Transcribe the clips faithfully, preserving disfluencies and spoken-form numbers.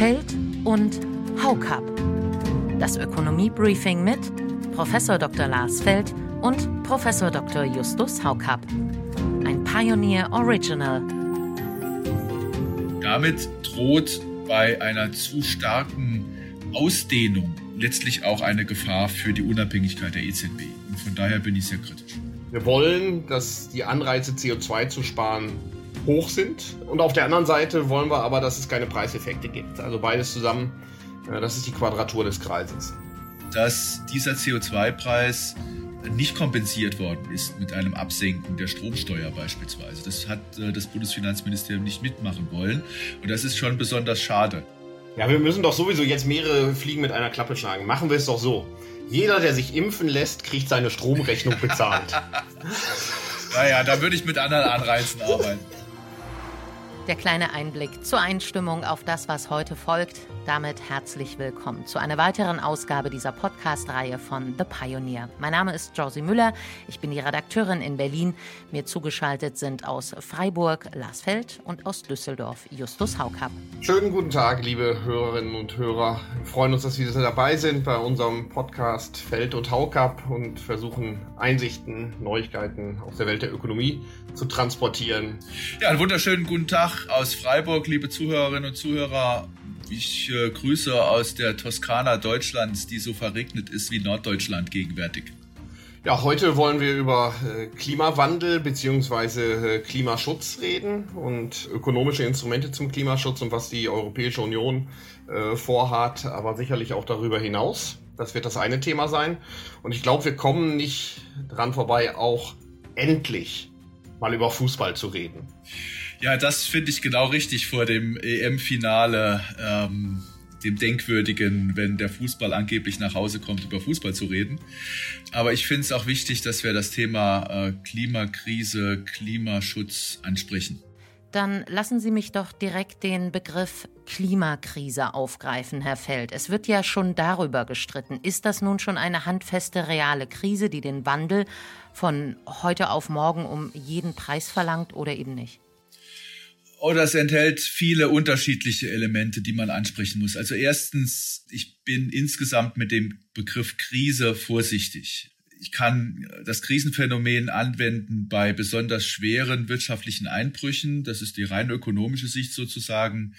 Feld und Haucap. Das Ökonomie-Briefing mit Professor Doktor Lars Feld und Professor Doktor Justus Haucap. Ein Pioneer Original. Damit droht bei einer zu starken Ausdehnung letztlich auch eine Gefahr für die Unabhängigkeit der E Z B. Und von daher bin ich sehr kritisch. Wir wollen, dass die Anreize, C O zwei zu sparen, hoch sind. Und auf der anderen Seite wollen wir aber, dass es keine Preiseffekte gibt. Also beides zusammen, das ist die Quadratur des Kreises. Dass dieser C O zwei Preis nicht kompensiert worden ist mit einem Absenken der Stromsteuer beispielsweise. Das hat das Bundesfinanzministerium nicht mitmachen wollen. Und das ist schon besonders schade. Ja, wir müssen doch sowieso jetzt mehrere Fliegen mit einer Klappe schlagen. Machen wir es doch so. Jeder, der sich impfen lässt, kriegt seine Stromrechnung bezahlt. Naja, da würde ich mit anderen Anreizen arbeiten. Der kleine Einblick zur Einstimmung auf das, was heute folgt. Damit herzlich willkommen zu einer weiteren Ausgabe dieser Podcast-Reihe von The Pioneer. Mein Name ist Josie Müller, ich bin die Redakteurin in Berlin. Mir zugeschaltet sind aus Freiburg Lars Feld und aus Düsseldorf Justus Haucap. Schönen guten Tag, liebe Hörerinnen und Hörer. Wir freuen uns, dass Sie dabei sind bei unserem Podcast Feld und Haucap und versuchen, Einsichten, Neuigkeiten aus der Welt der Ökonomie zu transportieren. Ja, einen wunderschönen guten Tag aus Freiburg, liebe Zuhörerinnen und Zuhörer. Ich äh, grüße aus der Toskana Deutschlands, die so verregnet ist wie Norddeutschland gegenwärtig. Ja, heute wollen wir über äh, Klimawandel bzw. äh, Klimaschutz reden und ökonomische Instrumente zum Klimaschutz und was die Europäische Union äh, vorhat, aber sicherlich auch darüber hinaus. Das wird das eine Thema sein. Und ich glaube, wir kommen nicht dran vorbei, auch endlich mal über Fußball zu reden. Ja, das finde ich genau richtig vor dem E M Finale, ähm, dem Denkwürdigen, wenn der Fußball angeblich nach Hause kommt, über Fußball zu reden. Aber ich finde es auch wichtig, dass wir das Thema äh, Klimakrise, Klimaschutz ansprechen. Dann lassen Sie mich doch direkt den Begriff Klimakrise aufgreifen, Herr Feld. Es wird ja schon darüber gestritten. Ist das nun schon eine handfeste, reale Krise, die den Wandel von heute auf morgen um jeden Preis verlangt oder eben nicht? Oder es enthält viele unterschiedliche Elemente, die man ansprechen muss. Also erstens, ich bin insgesamt mit dem Begriff Krise vorsichtig. Ich kann das Krisenphänomen anwenden bei besonders schweren wirtschaftlichen Einbrüchen. Das ist die rein ökonomische Sicht sozusagen.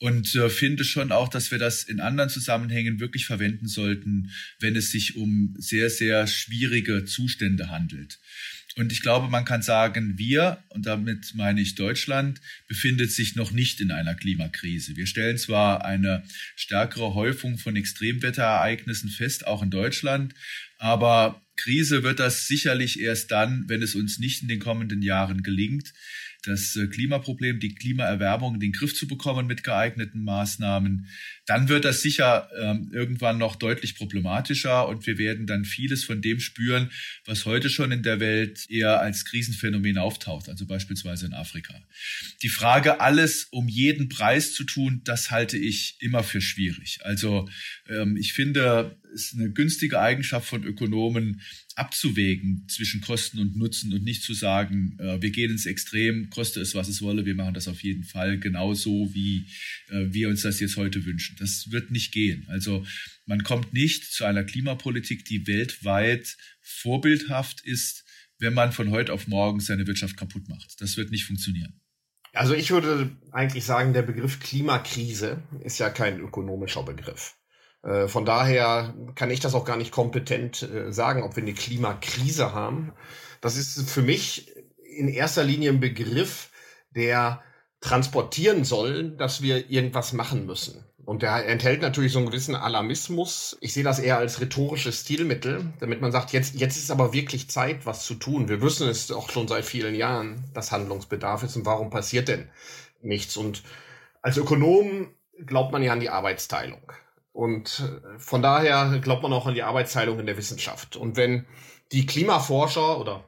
Und äh, finde schon auch, dass wir das in anderen Zusammenhängen wirklich verwenden sollten, wenn es sich um sehr, sehr schwierige Zustände handelt. Und ich glaube, man kann sagen, wir, und damit meine ich Deutschland, befindet sich noch nicht in einer Klimakrise. Wir stellen zwar eine stärkere Häufung von Extremwetterereignissen fest, auch in Deutschland, aber Krise wird das sicherlich erst dann, wenn es uns nicht in den kommenden Jahren gelingt, das Klimaproblem, die Klimaerwärmung in den Griff zu bekommen mit geeigneten Maßnahmen. Dann wird das sicher ähm, irgendwann noch deutlich problematischer und wir werden dann vieles von dem spüren, was heute schon in der Welt eher als Krisenphänomen auftaucht, also beispielsweise in Afrika. Die Frage, alles um jeden Preis zu tun, das halte ich immer für schwierig. Also ähm, ich finde, es ist eine günstige Eigenschaft von Ökonomen, abzuwägen zwischen Kosten und Nutzen und nicht zu sagen, wir gehen ins Extrem, koste es, was es wolle, wir machen das auf jeden Fall genauso, wie wir uns das jetzt heute wünschen. Das wird nicht gehen. Also man kommt nicht zu einer Klimapolitik, die weltweit vorbildhaft ist, wenn man von heute auf morgen seine Wirtschaft kaputt macht. Das wird nicht funktionieren. Also ich würde eigentlich sagen, der Begriff Klimakrise ist ja kein ökonomischer Begriff. Von daher kann ich das auch gar nicht kompetent sagen, ob wir eine Klimakrise haben. Das ist für mich in erster Linie ein Begriff, der transportieren soll, dass wir irgendwas machen müssen. Und der enthält natürlich so einen gewissen Alarmismus. Ich sehe das eher als rhetorisches Stilmittel, damit man sagt, jetzt, jetzt ist aber wirklich Zeit, was zu tun. Wir wissen es auch schon seit vielen Jahren, dass Handlungsbedarf ist. Und warum passiert denn nichts? Und als Ökonom glaubt man ja an die Arbeitsteilung. Und von daher glaubt man auch an die Arbeitsteilung in der Wissenschaft. Und wenn die Klimaforscher oder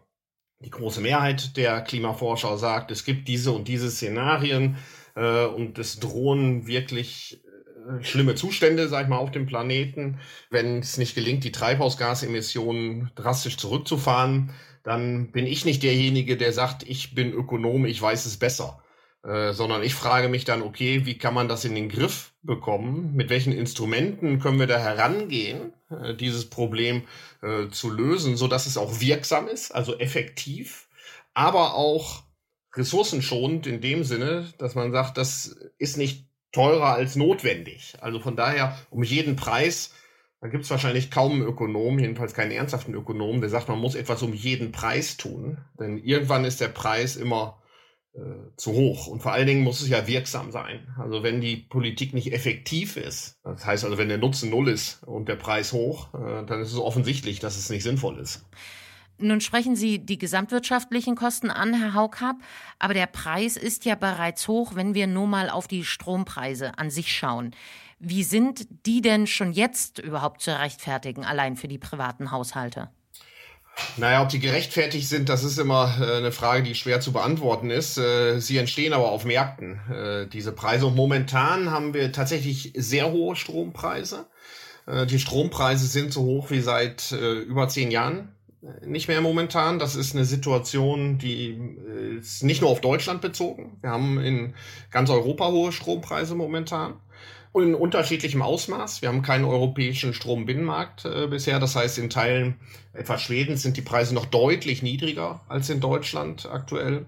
die große Mehrheit der Klimaforscher sagt, es gibt diese und diese Szenarien äh, und es drohen wirklich äh, schlimme Zustände, sag ich mal, auf dem Planeten, wenn es nicht gelingt, die Treibhausgasemissionen drastisch zurückzufahren, dann bin ich nicht derjenige, der sagt, ich bin Ökonom, ich weiß es besser. Äh, sondern ich frage mich dann, okay, wie kann man das in den Griff bekommen? Mit welchen Instrumenten können wir da herangehen, äh, dieses Problem äh, zu lösen, sodass es auch wirksam ist, also effektiv, aber auch ressourcenschonend in dem Sinne, dass man sagt, das ist nicht teurer als notwendig. Also von daher, um jeden Preis, da gibt es wahrscheinlich kaum einen Ökonom, jedenfalls keinen ernsthaften Ökonom, der sagt, man muss etwas um jeden Preis tun, denn irgendwann ist der Preis immer zu hoch. Und vor allen Dingen muss es ja wirksam sein. Also wenn die Politik nicht effektiv ist, das heißt also, wenn der Nutzen null ist und der Preis hoch, dann ist es offensichtlich, dass es nicht sinnvoll ist. Nun sprechen Sie die gesamtwirtschaftlichen Kosten an, Herr Haucap, aber der Preis ist ja bereits hoch, wenn wir nur mal auf die Strompreise an sich schauen. Wie sind die denn schon jetzt überhaupt zu rechtfertigen, allein für die privaten Haushalte? Naja, ob die gerechtfertigt sind, das ist immer äh, eine Frage, die schwer zu beantworten ist. Äh, sie entstehen aber auf Märkten, äh, diese Preise. Und momentan haben wir tatsächlich sehr hohe Strompreise. Äh, die Strompreise sind so hoch wie seit äh, über zehn Jahren nicht mehr momentan. Das ist eine Situation, die äh, ist nicht nur auf Deutschland bezogen. Wir haben in ganz Europa hohe Strompreise momentan. Und in unterschiedlichem Ausmaß. Wir haben keinen europäischen Strombinnenmarkt äh, bisher. Das heißt, in Teilen etwa Schwedens sind die Preise noch deutlich niedriger als in Deutschland aktuell.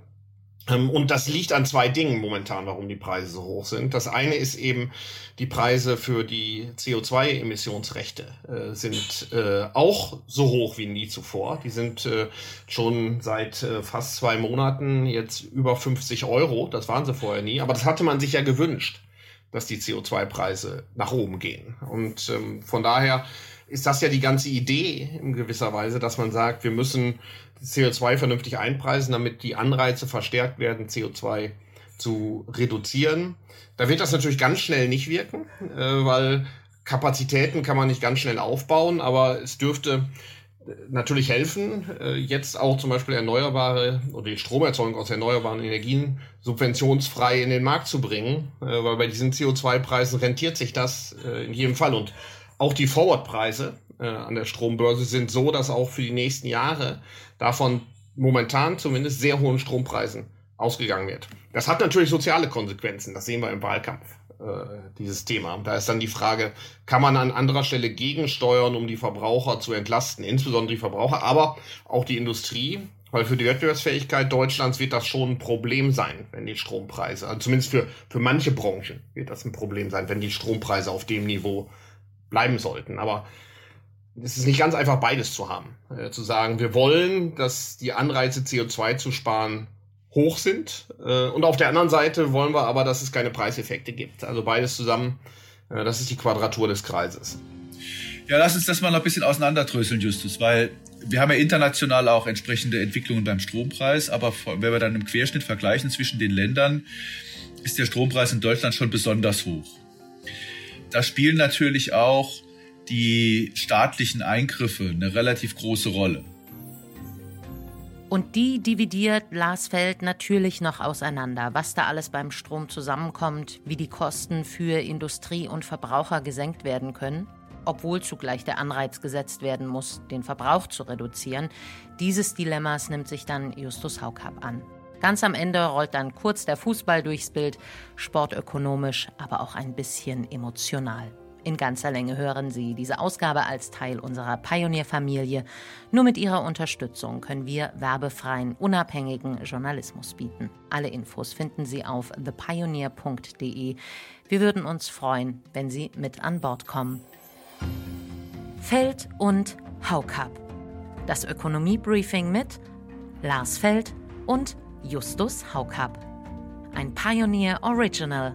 Ähm, und das liegt an zwei Dingen momentan, warum die Preise so hoch sind. Das eine ist eben, die Preise für die C O zwei Emissionsrechte äh, sind äh, auch so hoch wie nie zuvor. Die sind äh, schon seit äh, fast zwei Monaten jetzt über fünfzig Euro. Das waren sie vorher nie. Aber das hatte man sich ja gewünscht, dass die C O zwei Preise nach oben gehen. Und ähm, von daher ist das ja die ganze Idee in gewisser Weise, dass man sagt, wir müssen C O zwei vernünftig einpreisen, damit die Anreize verstärkt werden, C O zwei zu reduzieren. Da wird das natürlich ganz schnell nicht wirken, äh, weil Kapazitäten kann man nicht ganz schnell aufbauen, aber es dürfte natürlich helfen, jetzt auch zum Beispiel erneuerbare oder die Stromerzeugung aus erneuerbaren Energien subventionsfrei in den Markt zu bringen, weil bei diesen C O zwei Preisen rentiert sich das in jedem Fall. Und auch die Forward-Preise an der Strombörse sind so, dass auch für die nächsten Jahre davon momentan zumindest sehr hohen Strompreisen ausgegangen wird. Das hat natürlich soziale Konsequenzen, das sehen wir im Wahlkampf, dieses Thema. Da ist dann die Frage, kann man an anderer Stelle gegensteuern, um die Verbraucher zu entlasten, insbesondere die Verbraucher, aber auch die Industrie, weil für die Wettbewerbsfähigkeit Deutschlands wird das schon ein Problem sein, wenn die Strompreise, also zumindest für, für manche Branchen wird das ein Problem sein, wenn die Strompreise auf dem Niveau bleiben sollten. Aber es ist nicht ganz einfach, beides zu haben. Äh, zu sagen, wir wollen, dass die Anreize, C O zwei zu sparen, hoch sind. Und auf der anderen Seite wollen wir aber, dass es keine Preiseffekte gibt. Also beides zusammen, das ist die Quadratur des Kreises. Ja, lass uns das mal noch ein bisschen auseinanderdröseln, Justus, weil wir haben ja international auch entsprechende Entwicklungen beim Strompreis, aber wenn wir dann im Querschnitt vergleichen zwischen den Ländern, ist der Strompreis in Deutschland schon besonders hoch. Da spielen natürlich auch die staatlichen Eingriffe eine relativ große Rolle. Und die dividiert Lars Feld natürlich noch auseinander, was da alles beim Strom zusammenkommt, wie die Kosten für Industrie und Verbraucher gesenkt werden können, obwohl zugleich der Anreiz gesetzt werden muss, den Verbrauch zu reduzieren. Dieses Dilemmas nimmt sich dann Justus Haucap an. Ganz am Ende rollt dann kurz der Fußball durchs Bild, sportökonomisch, aber auch ein bisschen emotional. In ganzer Länge hören Sie diese Ausgabe als Teil unserer Pioneer-Familie. Nur mit Ihrer Unterstützung können wir werbefreien, unabhängigen Journalismus bieten. Alle Infos finden Sie auf the pioneer punkt de. Wir würden uns freuen, wenn Sie mit an Bord kommen. Feld und Haucap. Das Ökonomie-Briefing mit Lars Feld und Justus Haucap. Ein Pioneer Original.